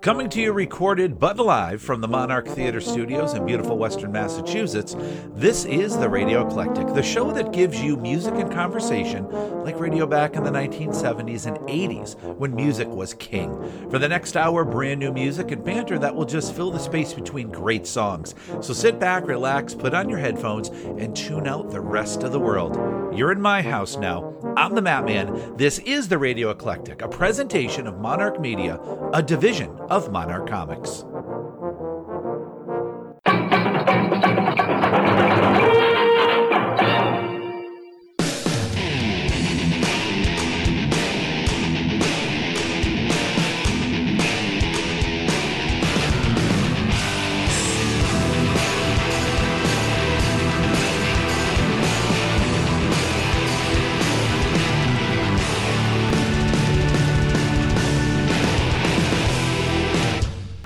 Coming to you recorded but live from the Monarch Theater Studios in beautiful Western Massachusetts, this is The Radio Eclectic, the show that gives you music and conversation like radio back in the 1970s and 80s when music was king. For the next hour, brand new music and banter that will just fill the space between great songs. So sit back, relax, put on your headphones, and tune out the rest of the world. You're in my house now. I'm the Matman. This is The Radio Eclectic, a presentation of Monarch Media, a division of Monarch Comics.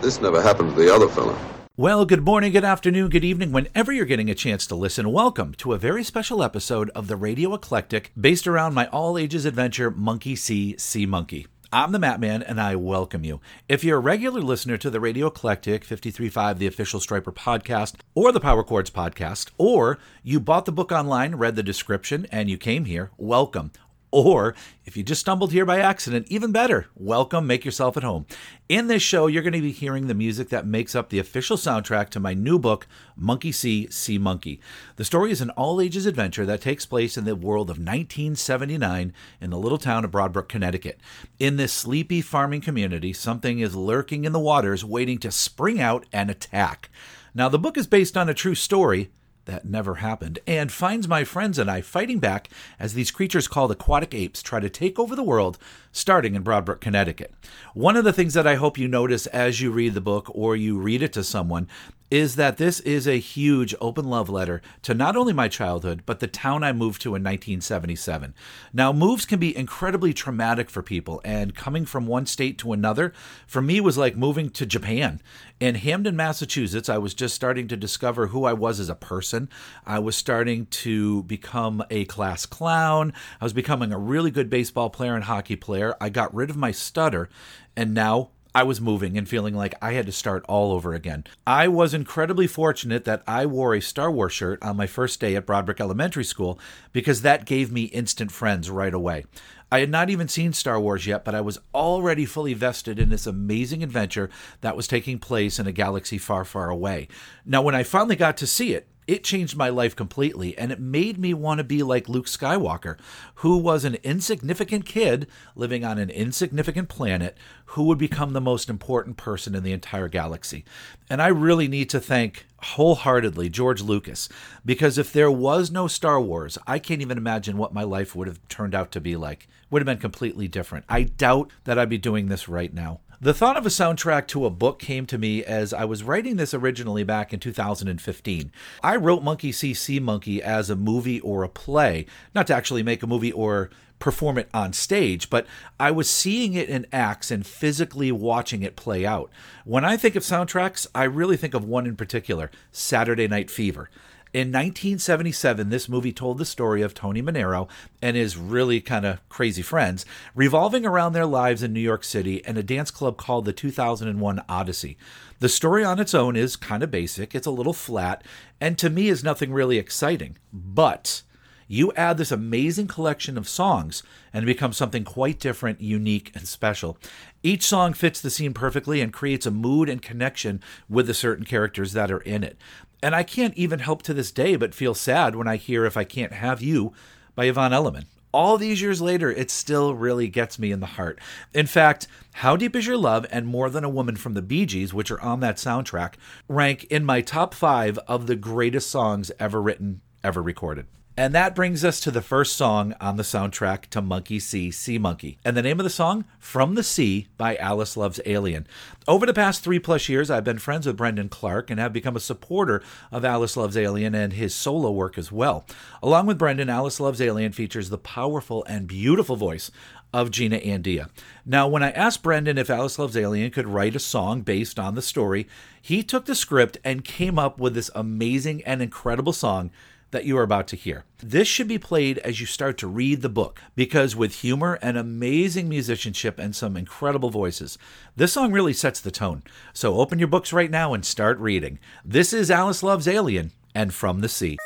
This never happened to the other fella. Well, good morning, good afternoon, good evening, whenever you're getting a chance to listen. Welcome to a very special episode of The Radio Eclectic, based around my all-ages adventure, Monkey See, Sea Monkey. I'm the Matman, and I welcome you. If you're a regular listener to The Radio Eclectic, 53.5, the official Striper podcast, or the Power Chords podcast, or you bought the book online, read the description, and you came here, welcome. Or if you just stumbled here by accident, even better, welcome, make yourself at home. In this show, you're going to be hearing the music that makes up the official soundtrack to my new book, Monkey See, Sea Monkey. The story is an all-ages adventure that takes place in the world of 1979 in the little town of Broad Brook, Connecticut. In this sleepy farming community, something is lurking in the waters waiting to spring out and attack. Now, the book is based on a true story that never happened, and finds my friends and I fighting back as these creatures called aquatic apes try to take over the world, starting in Broad Brook, Connecticut. One of the things that I hope you notice as you read the book or you read it to someone is that this is a huge open love letter to not only my childhood, but the town I moved to in 1977. Now, moves can be incredibly traumatic for people, and coming from one state to another, for me, was like moving to Japan. In Hamden, Massachusetts, I was just starting to discover who I was as a person. I was starting to become a class clown. I was becoming a really good baseball player and hockey player. I got rid of my stutter, and now I was moving and feeling like I had to start all over again. I was incredibly fortunate that I wore a Star Wars shirt on my first day at Broad Brook Elementary School because that gave me instant friends right away. I had not even seen Star Wars yet, but I was already fully vested in this amazing adventure that was taking place in a galaxy far, far away. Now, when I finally got to see it, it changed my life completely, and it made me want to be like Luke Skywalker, who was an insignificant kid living on an insignificant planet who would become the most important person in the entire galaxy. And I really need to thank wholeheartedly George Lucas, because if there was no Star Wars, I can't even imagine what my life would have turned out to be like. It would have been completely different. I doubt that I'd be doing this right now. The thought of a soundtrack to a book came to me as I was writing this originally back in 2015. I wrote Monkey See, Sea Monkey as a movie or a play, not to actually make a movie or perform it on stage, but I was seeing it in acts and physically watching it play out. When I think of soundtracks, I really think of one in particular, Saturday Night Fever. In 1977, this movie told the story of Tony Manero and his really kind of crazy friends revolving around their lives in New York City and a dance club called the 2001 Odyssey. The story on its own is kind of basic, it's a little flat, and to me is nothing really exciting. But you add this amazing collection of songs and it becomes something quite different, unique, and special. Each song fits the scene perfectly and creates a mood and connection with the certain characters that are in it. And I can't even help to this day but feel sad when I hear If I Can't Have You by Yvonne Elliman. All these years later, it still really gets me in the heart. In fact, How Deep Is Your Love and More Than a Woman from the Bee Gees, which are on that soundtrack, rank in my top 5 of the greatest songs ever written, ever recorded. And that brings us to the first song on the soundtrack to Monkey See, Sea Monkey. And the name of the song, From the Sea by Alice Loves Alien. Over the past 3+ years, I've been friends with Brendan Clark and have become a supporter of Alice Loves Alien and his solo work as well. Along with Brendan, Alice Loves Alien features the powerful and beautiful voice of Gina Andia. Now, when I asked Brendan if Alice Loves Alien could write a song based on the story, he took the script and came up with this amazing and incredible song that you are about to hear. This should be played as you start to read the book, because with humor and amazing musicianship and some incredible voices, this song really sets the tone. So open your books right now and start reading. This is Alice Loves Alien and From the Sea.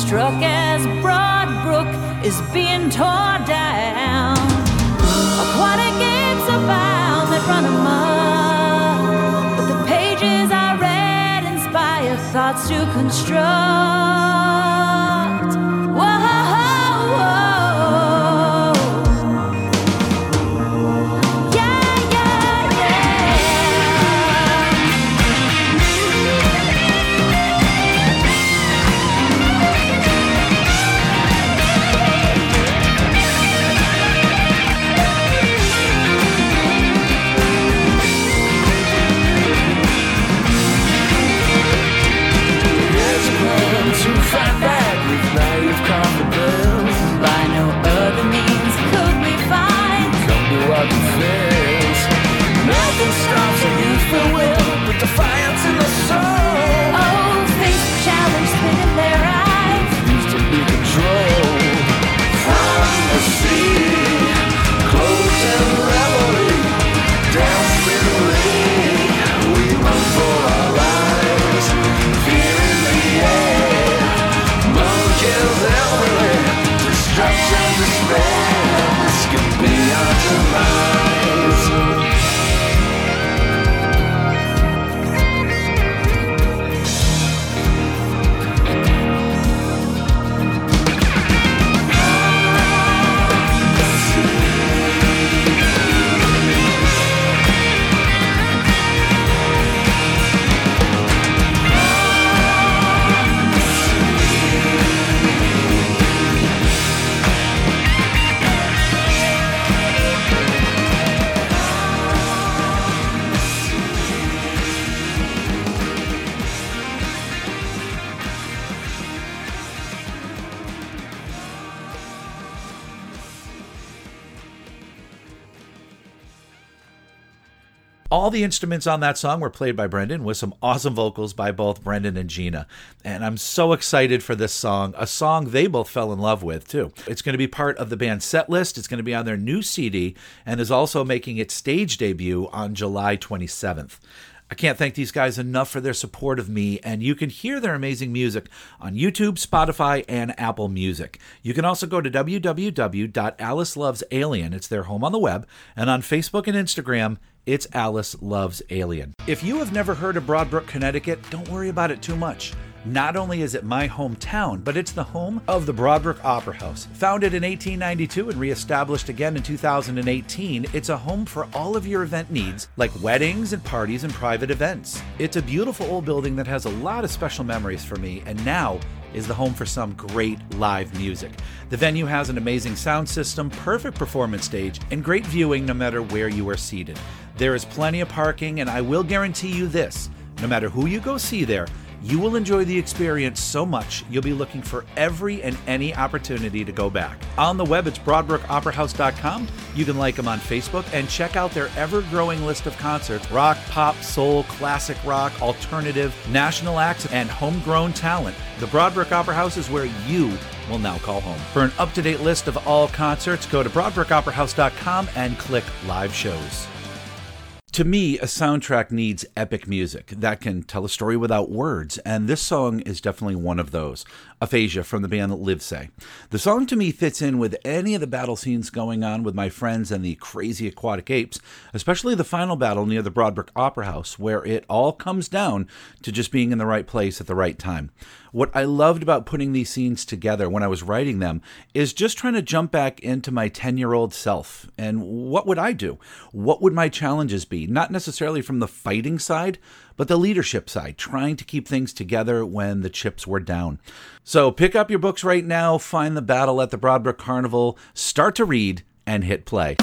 Struck as Broad Brook is being torn down. Aquatic games abound that run amok, but the pages I read inspire thoughts to construct. All the instruments on that song were played by Brendan, with some awesome vocals by both Brendan and Gina. And I'm so excited for this song, a song they both fell in love with too. It's going to be part of the band's set list. It's going to be on their new CD and is also making its stage debut on July 27th. I can't thank these guys enough for their support of me, and you can hear their amazing music on YouTube, Spotify, and Apple Music. You can also go to www.alicelovesalien. It's their home on the web, and on Facebook and Instagram, it's Alice Loves Alien. If you have never heard of Broad Brook, Connecticut, don't worry about it too much. Not only is it my hometown, but it's the home of the Broad Brook Opera House. Founded in 1892 and reestablished again in 2018, it's a home for all of your event needs, like weddings and parties and private events. It's a beautiful old building that has a lot of special memories for me, and now is the home for some great live music. The venue has an amazing sound system, perfect performance stage, and great viewing no matter where you are seated. There is plenty of parking, and I will guarantee you this, no matter who you go see there, you will enjoy the experience so much, you'll be looking for every and any opportunity to go back. On the web, it's broadbrookoperahouse.com. You can like them on Facebook and check out their ever-growing list of concerts. Rock, pop, soul, classic rock, alternative, national acts, and homegrown talent. The Broad Brook Opera House is where you will now call home. For an up-to-date list of all concerts, go to broadbrookoperahouse.com and click live shows. To me, a soundtrack needs epic music that can tell a story without words, and this song is definitely one of those. Aphasia from the band Live Say. The song to me fits in with any of the battle scenes going on with my friends and the crazy aquatic apes, especially the final battle near the Broad Brook Opera House, where it all comes down to just being in the right place at the right time. What I loved about putting these scenes together when I was writing them is just trying to jump back into my 10-year-old self. And what would I do? What would my challenges be? Not necessarily from the fighting side, but the leadership side, trying to keep things together when the chips were down. So pick up your books right now, find the battle at the Broad Brook Carnival, start to read, and hit play.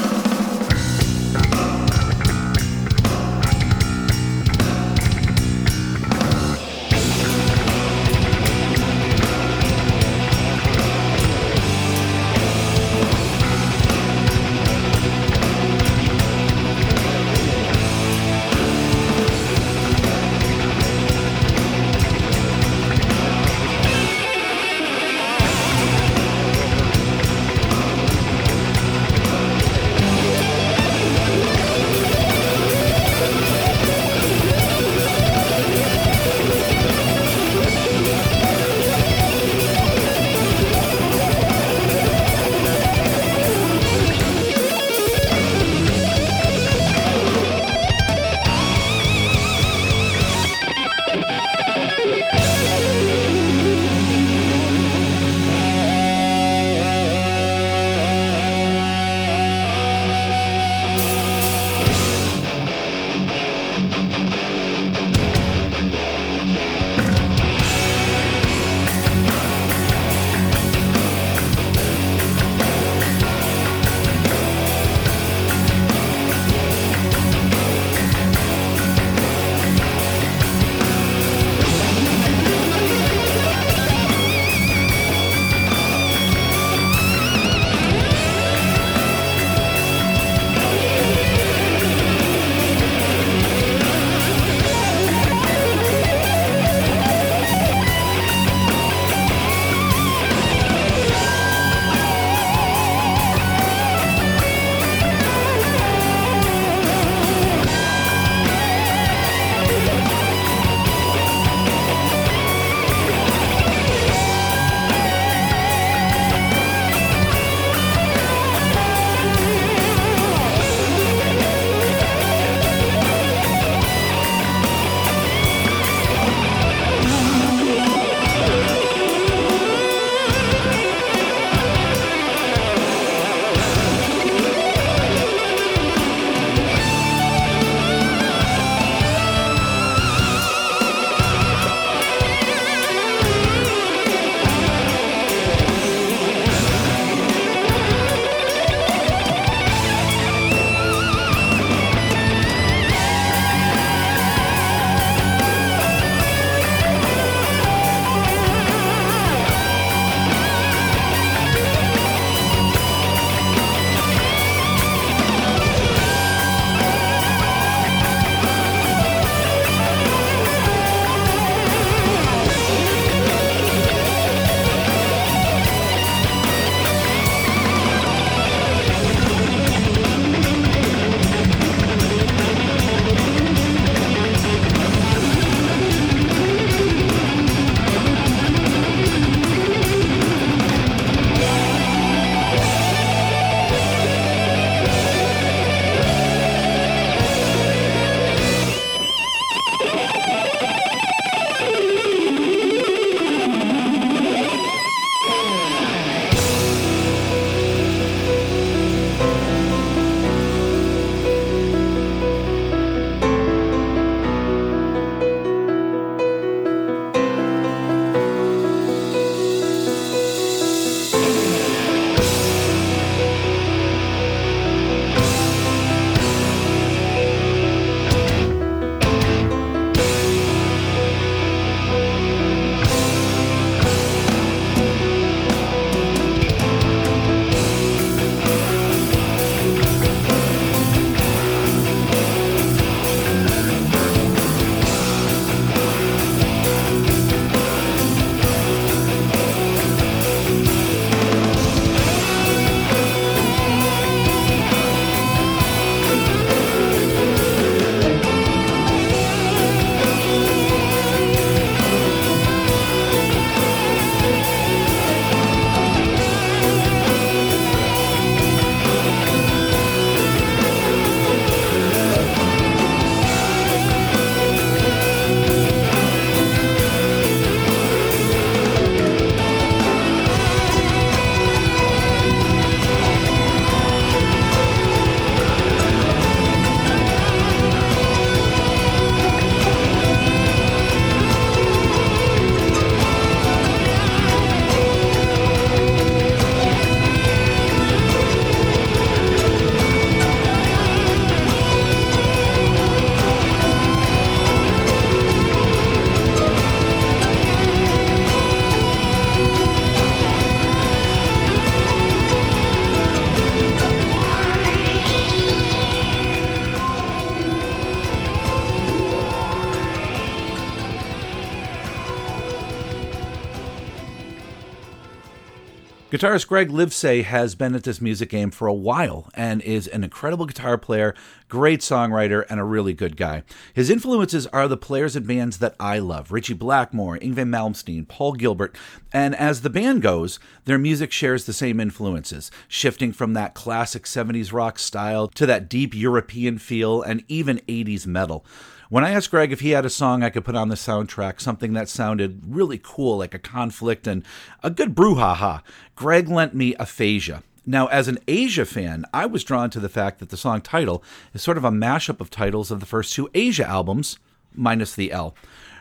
Guitarist Greg Livesay has been at this music game for a while and is an incredible guitar player, great songwriter, and a really good guy. His influences are the players and bands that I love, Richie Blackmore, Yngwie Malmsteen, Paul Gilbert, and as the band goes, their music shares the same influences, shifting from that classic 70s rock style to that deep European feel and even 80s metal. When I asked Greg if he had a song I could put on the soundtrack, something that sounded really cool, like a conflict and a good brouhaha, Greg lent me Aphasia. Now, as an Asia fan, I was drawn to the fact that the song title is sort of a mashup of titles of the first two Asia albums, minus the L.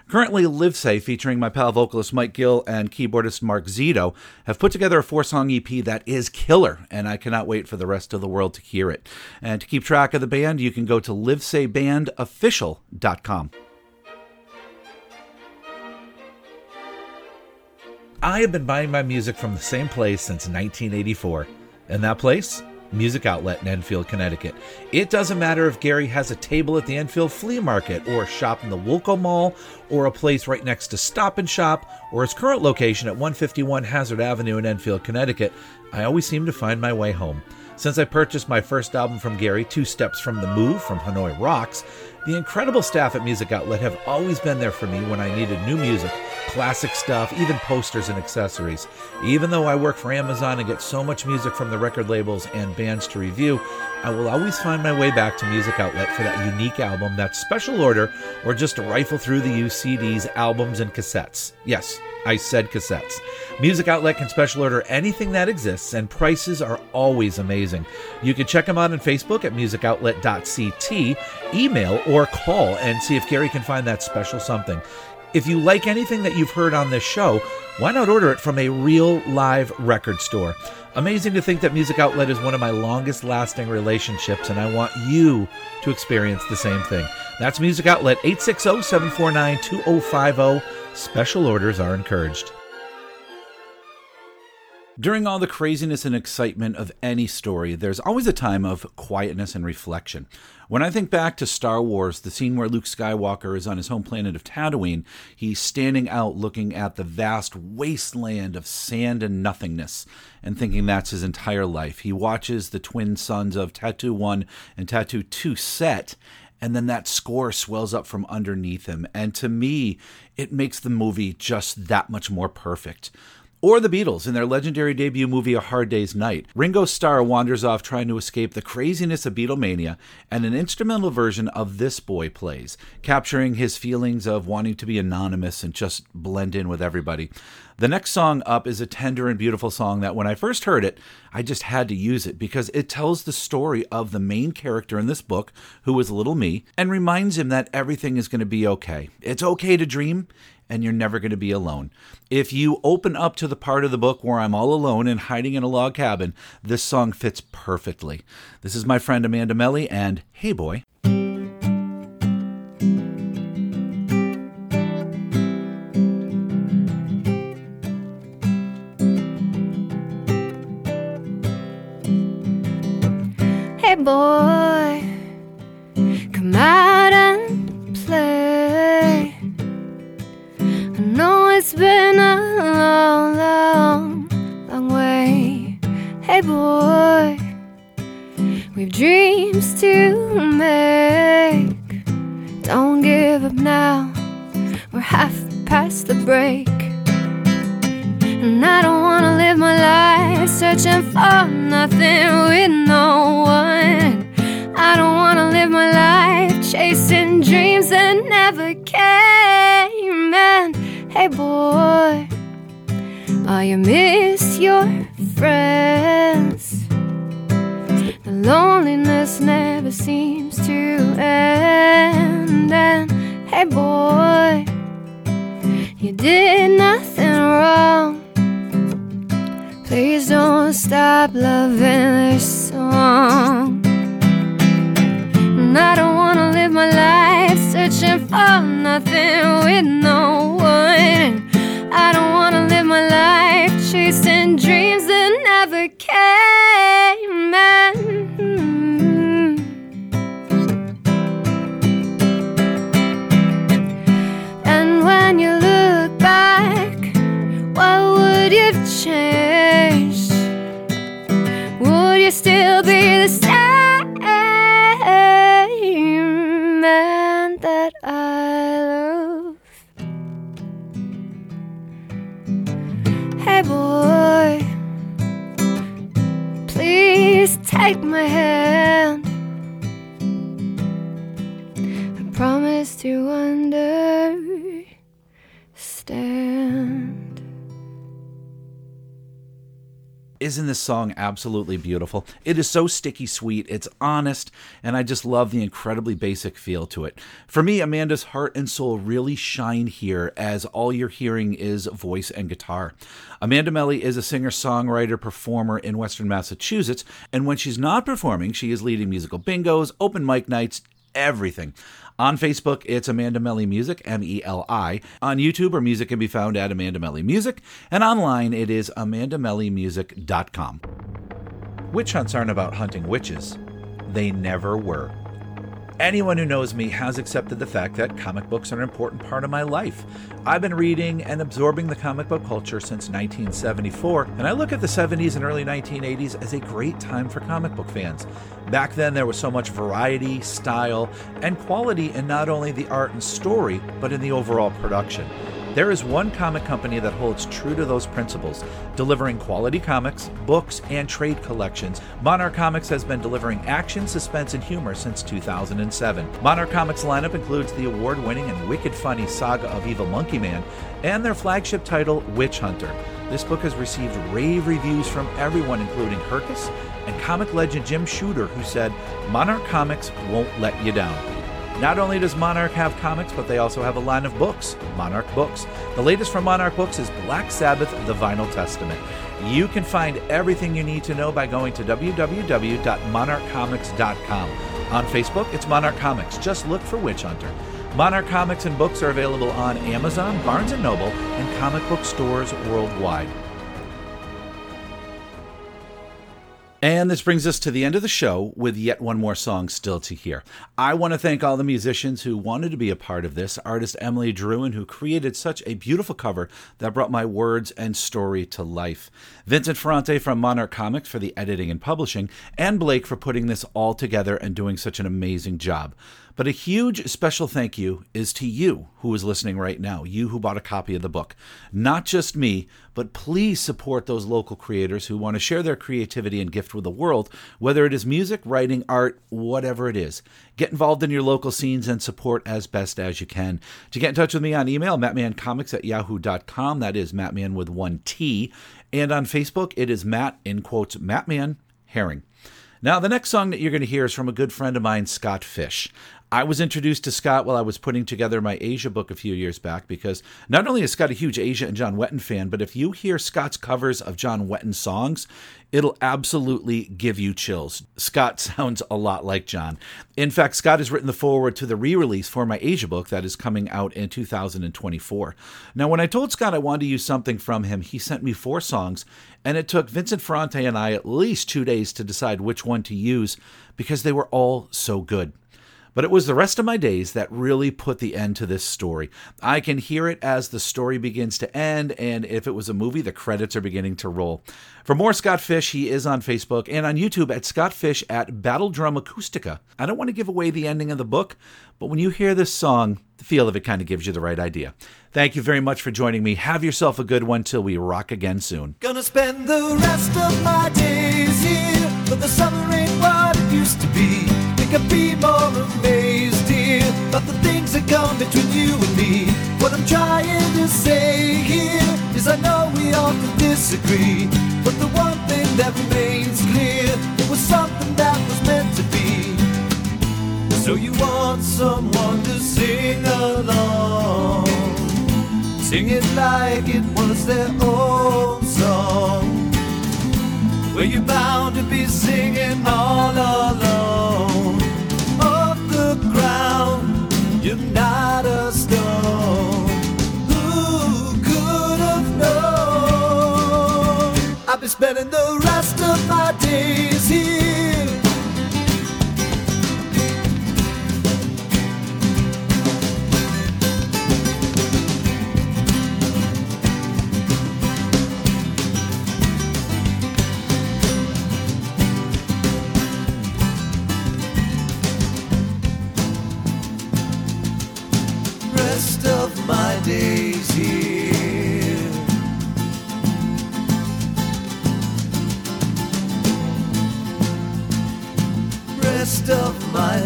Currently, Livesay, featuring my pal vocalist Mike Gill and keyboardist Mark Zito, have put together a 4-song EP that is killer, and I cannot wait for the rest of the world to hear it. And to keep track of the band, you can go to livesaybandofficial.com. I have been buying my music from the same place since 1984, and that place? Music Outlet in Enfield, Connecticut. It doesn't matter if Gary has a table at the Enfield Flea Market or a shop in the Wilco Mall or a place right next to Stop and Shop or his current location at 151 Hazard Avenue in Enfield, Connecticut. I always seem to find my way home. Since I purchased my first album from Gary, Two Steps from the Move from Hanoi Rocks, the incredible staff at Music Outlet have always been there for me when I needed new music, classic stuff, even posters and accessories. Even though I work for Amazon and get so much music from the record labels and bands to review, I will always find my way back to Music Outlet for that unique album, that special order, or just to rifle through the used CDs, albums, and cassettes. Yes, I said cassettes. Music Outlet can special order anything that exists, and prices are always amazing. You can check them out on Facebook at musicoutlet.ct, email, or call and see if Gary can find that special something. If you like anything that you've heard on this show, why not order it from a real live record store? Amazing to think that Music Outlet is one of my longest lasting relationships, and I want you to experience the same thing. That's Music Outlet, 860-749-2050. Special orders are encouraged. During all the craziness and excitement of any story, there's always a time of quietness and reflection. When I think back to Star Wars, the scene where Luke Skywalker is on his home planet of Tatooine, he's standing out looking at the vast wasteland of sand and nothingness and thinking that's his entire life. He watches the twin sons of Tattoo 1 and Tattoo 2 set, and then that score swells up from underneath him. And to me, it makes the movie just that much more perfect. Or the Beatles in their legendary debut movie A Hard Day's Night. Ringo Starr wanders off trying to escape the craziness of Beatlemania, and an instrumental version of This Boy plays, capturing his feelings of wanting to be anonymous and just blend in with everybody. The next song up is a tender and beautiful song that when I first heard it, I just had to use it because it tells the story of the main character in this book, who is little me, and reminds him that everything is going to be okay. It's okay to dream, and you're never going to be alone. If you open up to the part of the book where I'm all alone and hiding in a log cabin, this song fits perfectly. This is my friend Amanda Meli and Hey Boy. Hey boy, come out and play. I know it's been a long, long, long way. Hey boy, we've dreams to make. Don't give up now, we're half past the break. And I don't wanna live my life searching for nothing with no one. I don't wanna live my life chasing dreams that never came. And hey boy, oh, you miss your friends. The loneliness never seems to end. And hey boy, you did nothing wrong. Please don't stop loving this song. And I don't wanna live my life searching for nothing with no one. I don't wanna live my life chasing dreams that never came. And when you look back, what would you've changed? still be the same man that I love. Hey boy, please take my hand. I promise to understand. Isn't this song absolutely beautiful? It is so sticky sweet, it's honest, and I just love the incredibly basic feel to it. For me, Amanda's heart and soul really shine here, as all you're hearing is voice and guitar. Amanda Meli is a singer-songwriter, performer in Western Massachusetts, and when she's not performing, she is leading musical bingos, open mic nights, everything. On Facebook, it's Amanda Meli Music, M-E-L-I. On YouTube, her music can be found at Amanda Meli Music. And online, it is amandamelimusic.com. Witch hunts aren't about hunting witches. They never were. Anyone who knows me has accepted the fact that comic books are an important part of my life. I've been reading and absorbing the comic book culture since 1974, and I look at the 70s and early 1980s as a great time for comic book fans. Back then, there was so much variety, style, and quality in not only the art and story, but in the overall production. There is one comic company that holds true to those principles, delivering quality comics, books, and trade collections. Monarch Comics has been delivering action, suspense, and humor since 2007. Monarch Comics' lineup includes the award-winning and wicked funny saga of Evil Monkey Man and their flagship title, Witch Hunter. This book has received rave reviews from everyone, including Herkus and comic legend Jim Shooter, who said, "Monarch Comics won't let you down." Not only does Monarch have comics, but they also have a line of books, Monarch Books. The latest from Monarch Books is Black Sabbath, The Vinyl Testament. You can find everything you need to know by going to www.monarchcomics.com. On Facebook, it's Monarch Comics. Just look for Witch Hunter. Monarch Comics and books are available on Amazon, Barnes & Noble, and comic book stores worldwide. And this brings us to the end of the show with yet one more song still to hear. I want to thank all the musicians who wanted to be a part of this. Artist Emily Druin, who created such a beautiful cover that brought my words and story to life. Vincent Ferrante from Monarch Comics for the editing and publishing. And Blake for putting this all together and doing such an amazing job. But a huge special thank you is to you who is listening right now, you who bought a copy of the book. Not just me, but please support those local creators who want to share their creativity and gift with the world, whether it is music, writing, art, whatever it is. Get involved in your local scenes and support as best as you can. To get in touch with me on email, matmancomics@yahoo.com. That is Matman with one T. And on Facebook, it is Matt, in quotes, Matman Herring. Now, the next song that you're going to hear is from a good friend of mine, Scott Fish. I was introduced to Scott while I was putting together my Asia book a few years back, because not only is Scott a huge Asia and John Wetton fan, but if you hear Scott's covers of John Wetton songs, it'll absolutely give you chills. Scott sounds a lot like John. In fact, Scott has written the foreword to the re-release for my Asia book that is coming out in 2024. Now, when I told Scott I wanted to use something from him, he sent me 4 songs, and it took Vincent Ferrante and I at least 2 days to decide which one to use, because they were all so good. But it was the rest of my days that really put the end to this story. I can hear it as the story begins to end, and if it was a movie, the credits are beginning to roll. For more Scott Fish, he is on Facebook and on YouTube at Scott Fish at Battle Drum Acoustica. I don't want to give away the ending of the book, but when you hear this song, the feel of it kind of gives you the right idea. Thank you very much for joining me. Have yourself a good one till we rock again soon. Gonna spend the rest of my days here, but the summer ain't what it used to be. I'd be more amazed, dear, about the things that come between you and me. What I'm trying to say here is I know we often disagree, but the one thing that remains clear, it was something that was meant to be. So you want someone to sing along, sing it like it was their own song. Well, you're bound to be singing all alone. Off the ground, you're not a stone. Who could have known? I've been spending the rest of my days here.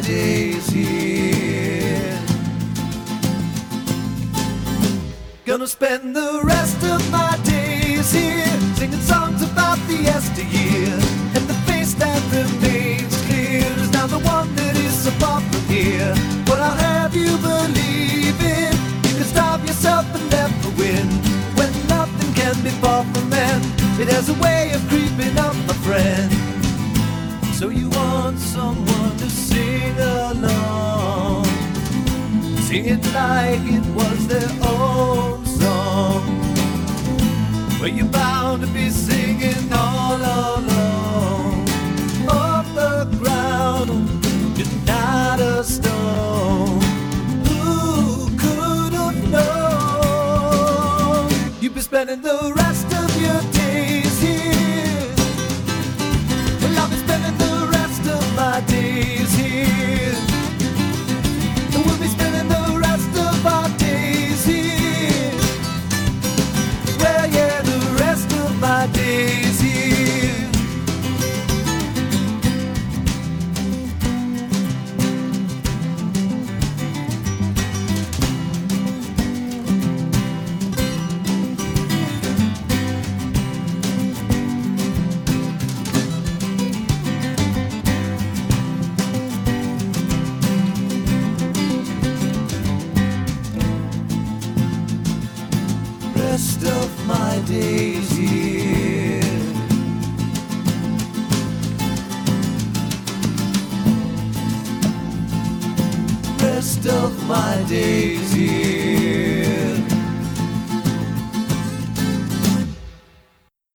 days here. Gonna spend the rest of my days here, singing songs about the yesteryear. And the face that remains clear is now the one that is so far from here. But I'll have you believe it, you can starve yourself and never win. When nothing can be far from men, it has a way of creeping up, my friend. So you want someone to sing along, sing it like it was their own song. Well, you're bound to be singing all along, off the ground, and not a stone. Who could have known? You've been spending the rest of your days here. Well, I've been spending the rest of my days here. And we'll be spending the rest of our days here. Well, yeah, the rest of my days here. Rest of my days here.